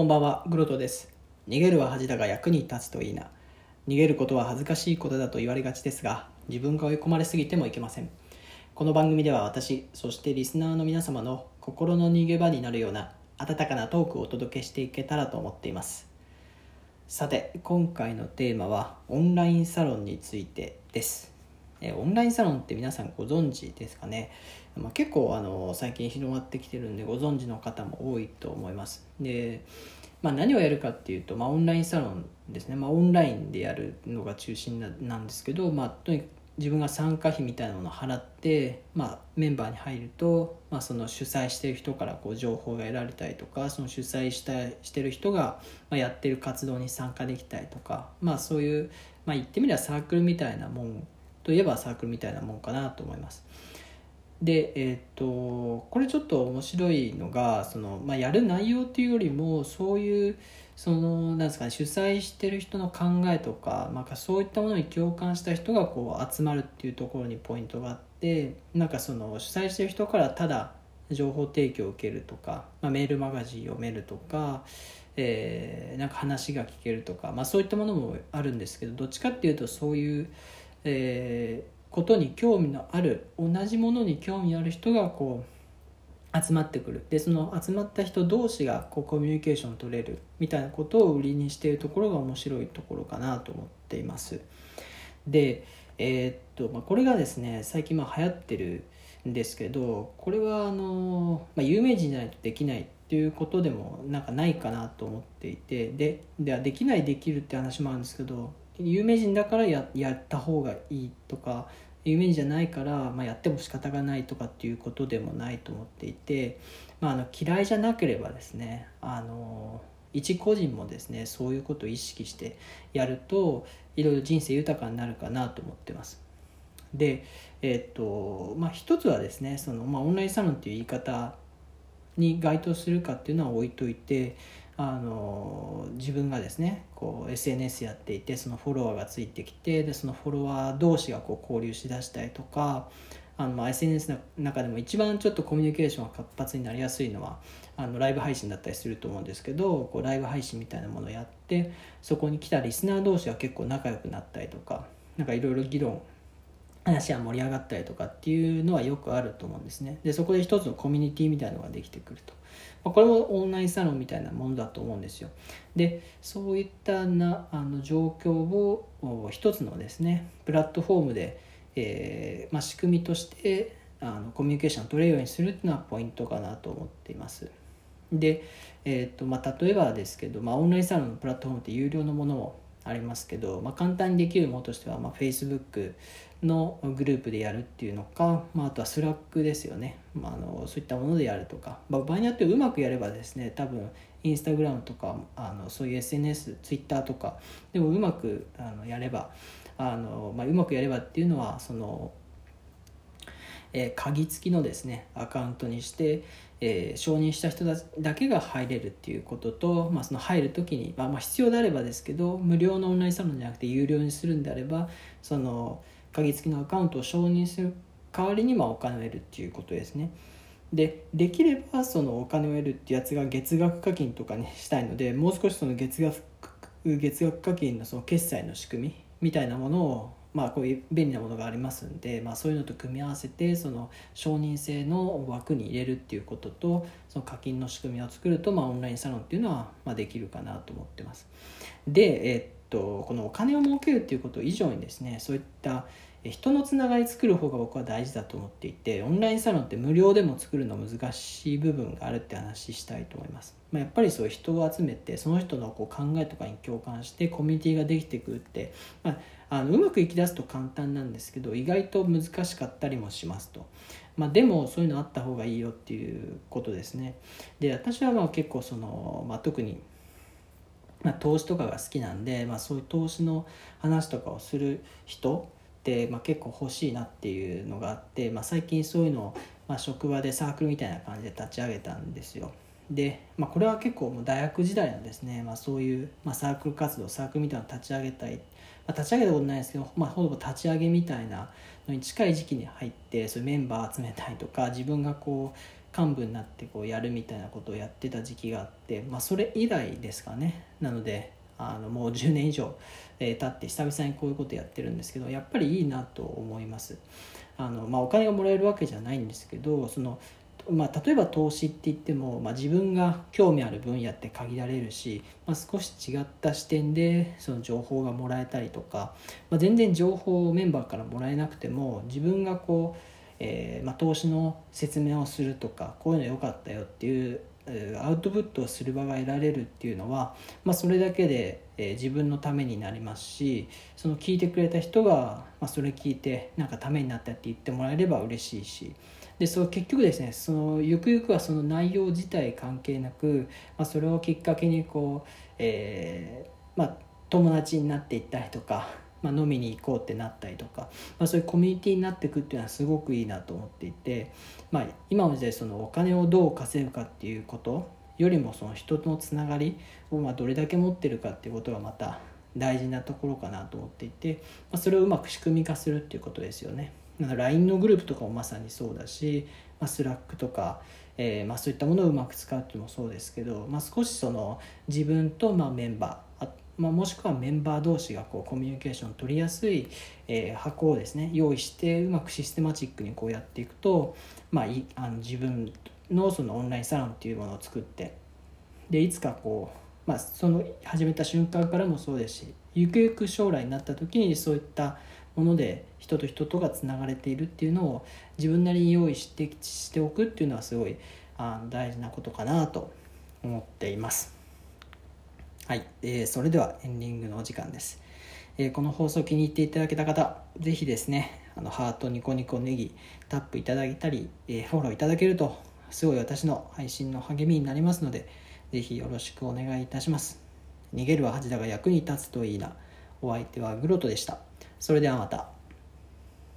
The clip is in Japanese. こんばんは、グロトです。逃げるは恥だが役に立つといいな。逃げることは恥ずかしいことだと言われがちですが、自分が追い込まれすぎてもいけません。この番組では私、そしてリスナーの皆様の心の逃げ場になるような温かなトークをお届けしていけたらと思っています。さて、今回のテーマはオンラインサロンについてです。オンラインサロンって皆さんご存知ですかね。結構最近広がってきてるんでご存知の方も多いと思います。で、何をやるかっていうと、オンラインサロンですね。オンラインでやるのが中心なんですけど、とにかく自分が参加費みたいなものを払って、メンバーに入ると、その主催している人から情報が得られたりとか、その主催している人がやってる活動に参加できたりとか、そういう、言ってみればサークルみたいなもんといえばサークルみたいなもんかなと思います。で、これちょっと面白いのが、やる内容というよりも、そういうなんですかね、主催してる人の考えとか、そういったものに共感した人が集まるっていうところにポイントがあって、主催してる人からただ情報提供を受けるとか、メールマガジン読めるとか、話が聞けるとか、そういったものもあるんですけど、どっちかっていうとそういうことに興味のある、同じものに興味ある人が集まってくる。で、その集まった人同士がコミュニケーション取れるみたいなことを売りにしているところが面白いところかなと思っています。で、これがですね、最近流行ってるんですけど、これは有名人じゃないとできないっていうことでもないかなと思っていて、できないできるって話もあるんですけど、有名人だから やった方がいいとか、有名人じゃないから、やっても仕方がないとかっていうことでもないと思っていて、嫌いじゃなければですね、一個人もですね、そういうことを意識してやるといろいろ人生豊かになるかなと思ってます。で、一つはですね、オンラインサロンっていう言い方に該当するかっていうのは置いといて、自分がですね、SNS やっていて、そのフォロワーがついてきて、でそのフォロワー同士が交流しだしたりとか、SNS の中でも一番ちょっとコミュニケーションが活発になりやすいのはライブ配信だったりすると思うんですけど、ライブ配信みたいなものをやって、そこに来たリスナー同士が結構仲良くなったりとか、いろいろ議論話が盛り上がったりとかっていうのはよくあると思うんですね。で、そこで一つのコミュニティみたいなのができてくると、これもオンラインサロンみたいなものだと思うんですよ。で、そういった状況を一つのですね、プラットフォームで、仕組みとしてコミュニケーションを取れるようにするっていうのはポイントかなと思っています。で、例えばですけど、オンラインサロンのプラットフォームって有料のものをありますけど、簡単にできるものとしては、Facebook のグループでやるっていうのか、あとは Slack ですよね、そういったものでやるとか、場合によってうまくやればですね、多分 Instagram とかそういう SNS、Twitter とかでもうまくやれば、うまくやればっていうのは、鍵付きのですね、アカウントにして、承認した人だけが入れるっていうことと、その入るときに、必要であればですけど、無料のオンラインサロンじゃなくて有料にするんであれば、その鍵付きのアカウントを承認する代わりにお金を得るっていうことですね。で、できればそのお金を得るってやつが月額課金とかにしたいので、もう少しその月額課金のその決済の仕組みみたいなものをこういう便利なものがありますんで、そういうのと組み合わせて、その承認制の枠に入れるっていうことと、その課金の仕組みを作ると、オンラインサロンっていうのはできるかなと思ってます。で、このお金を儲けるっていうこと以上にですね、そういった人のつながり作る方が僕は大事だと思っていて、オンラインサロンって無料でも作るの難しい部分があるって話したいと思います。やっぱりそういう人を集めて、その人の考えとかに共感してコミュニティができてくるって、うまくいきだすと簡単なんですけど、意外と難しかったりもしますと。でもそういうのあった方がいいよっていうことですね。で、私は結構特に投資とかが好きなんで、そういう投資の話とかをする人で、結構欲しいなっていうのがあって、最近そういうのを、職場でサークルみたいな感じで立ち上げたんですよ。で、これは結構もう大学時代のですね、そういう、サークル活動、サークルみたいなのを立ち上げたい、立ち上げたことないですけど、ほぼ立ち上げみたいなのに近い時期に入って、そういうメンバー集めたいとか、自分が考幹部になってこうやるみたいなことをやってた時期があって、まあ、それ以来ですかね。なのでもう10年以上経って久々にこういうことやってるんですけど、やっぱりいいなと思います。まあ、お金がもらえるわけじゃないんですけど、まあ、例えば投資って言っても、まあ、自分が興味ある分野って限られるし、まあ、少し違った視点でその情報がもらえたりとか、まあ、全然情報をメンバーからもらえなくても自分がこう、まあ、投資の説明をするとか、こういうの良かったよっていうアウトプットをする場が得られるっていうのは、まあ、それだけで自分のためになりますし、その聞いてくれた人が、まあ、それ聞いてなんかためになったって言ってもらえれば嬉しいし、で結局ですね、ゆくゆくはその内容自体関係なく、まあ、それをきっかけにこう、まあ、友達になっていったりとか、まあ、飲みに行こうってなったりとか、まあ、そういうコミュニティになっていくっていうのはすごくいいなと思っていて、まあ、今の時代そのお金をどう稼ぐかっていうことよりも、その人とのつながりをまあどれだけ持ってるかっていうことがまた大事なところかなと思っていて、まあ、それをうまく仕組み化するっていうことですよね。LINE のグループとかもまさにそうだし、まあ、Slack とか、まあそういったものをうまく使うっていうのもそうですけど、まあ、少しその自分とまあメンバー、まあ、もしくはメンバー同士がこうコミュニケーションを取りやすい、箱をですね用意して、うまくシステマチックにこうやっていくと、まあ、自分のそのオンラインサロンっていうものを作って、でいつかこう、まあ、その始めた瞬間からもそうですし、ゆくゆく将来になった時にそういったもので人と人とがつながれているっていうのを自分なりに用意しておくっていうのはすごい大事なことかなと思っています。はい、それではエンディングのお時間です。この放送気に入っていただけた方、ぜひですねハート、ニコニコ、ネギタップいただいたり、フォローいただけるとすごい私の配信の励みになりますので、ぜひよろしくお願いいたします。逃げるは恥だが役に立つといいな。お相手はグロトでした。それではまた。